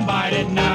invited now.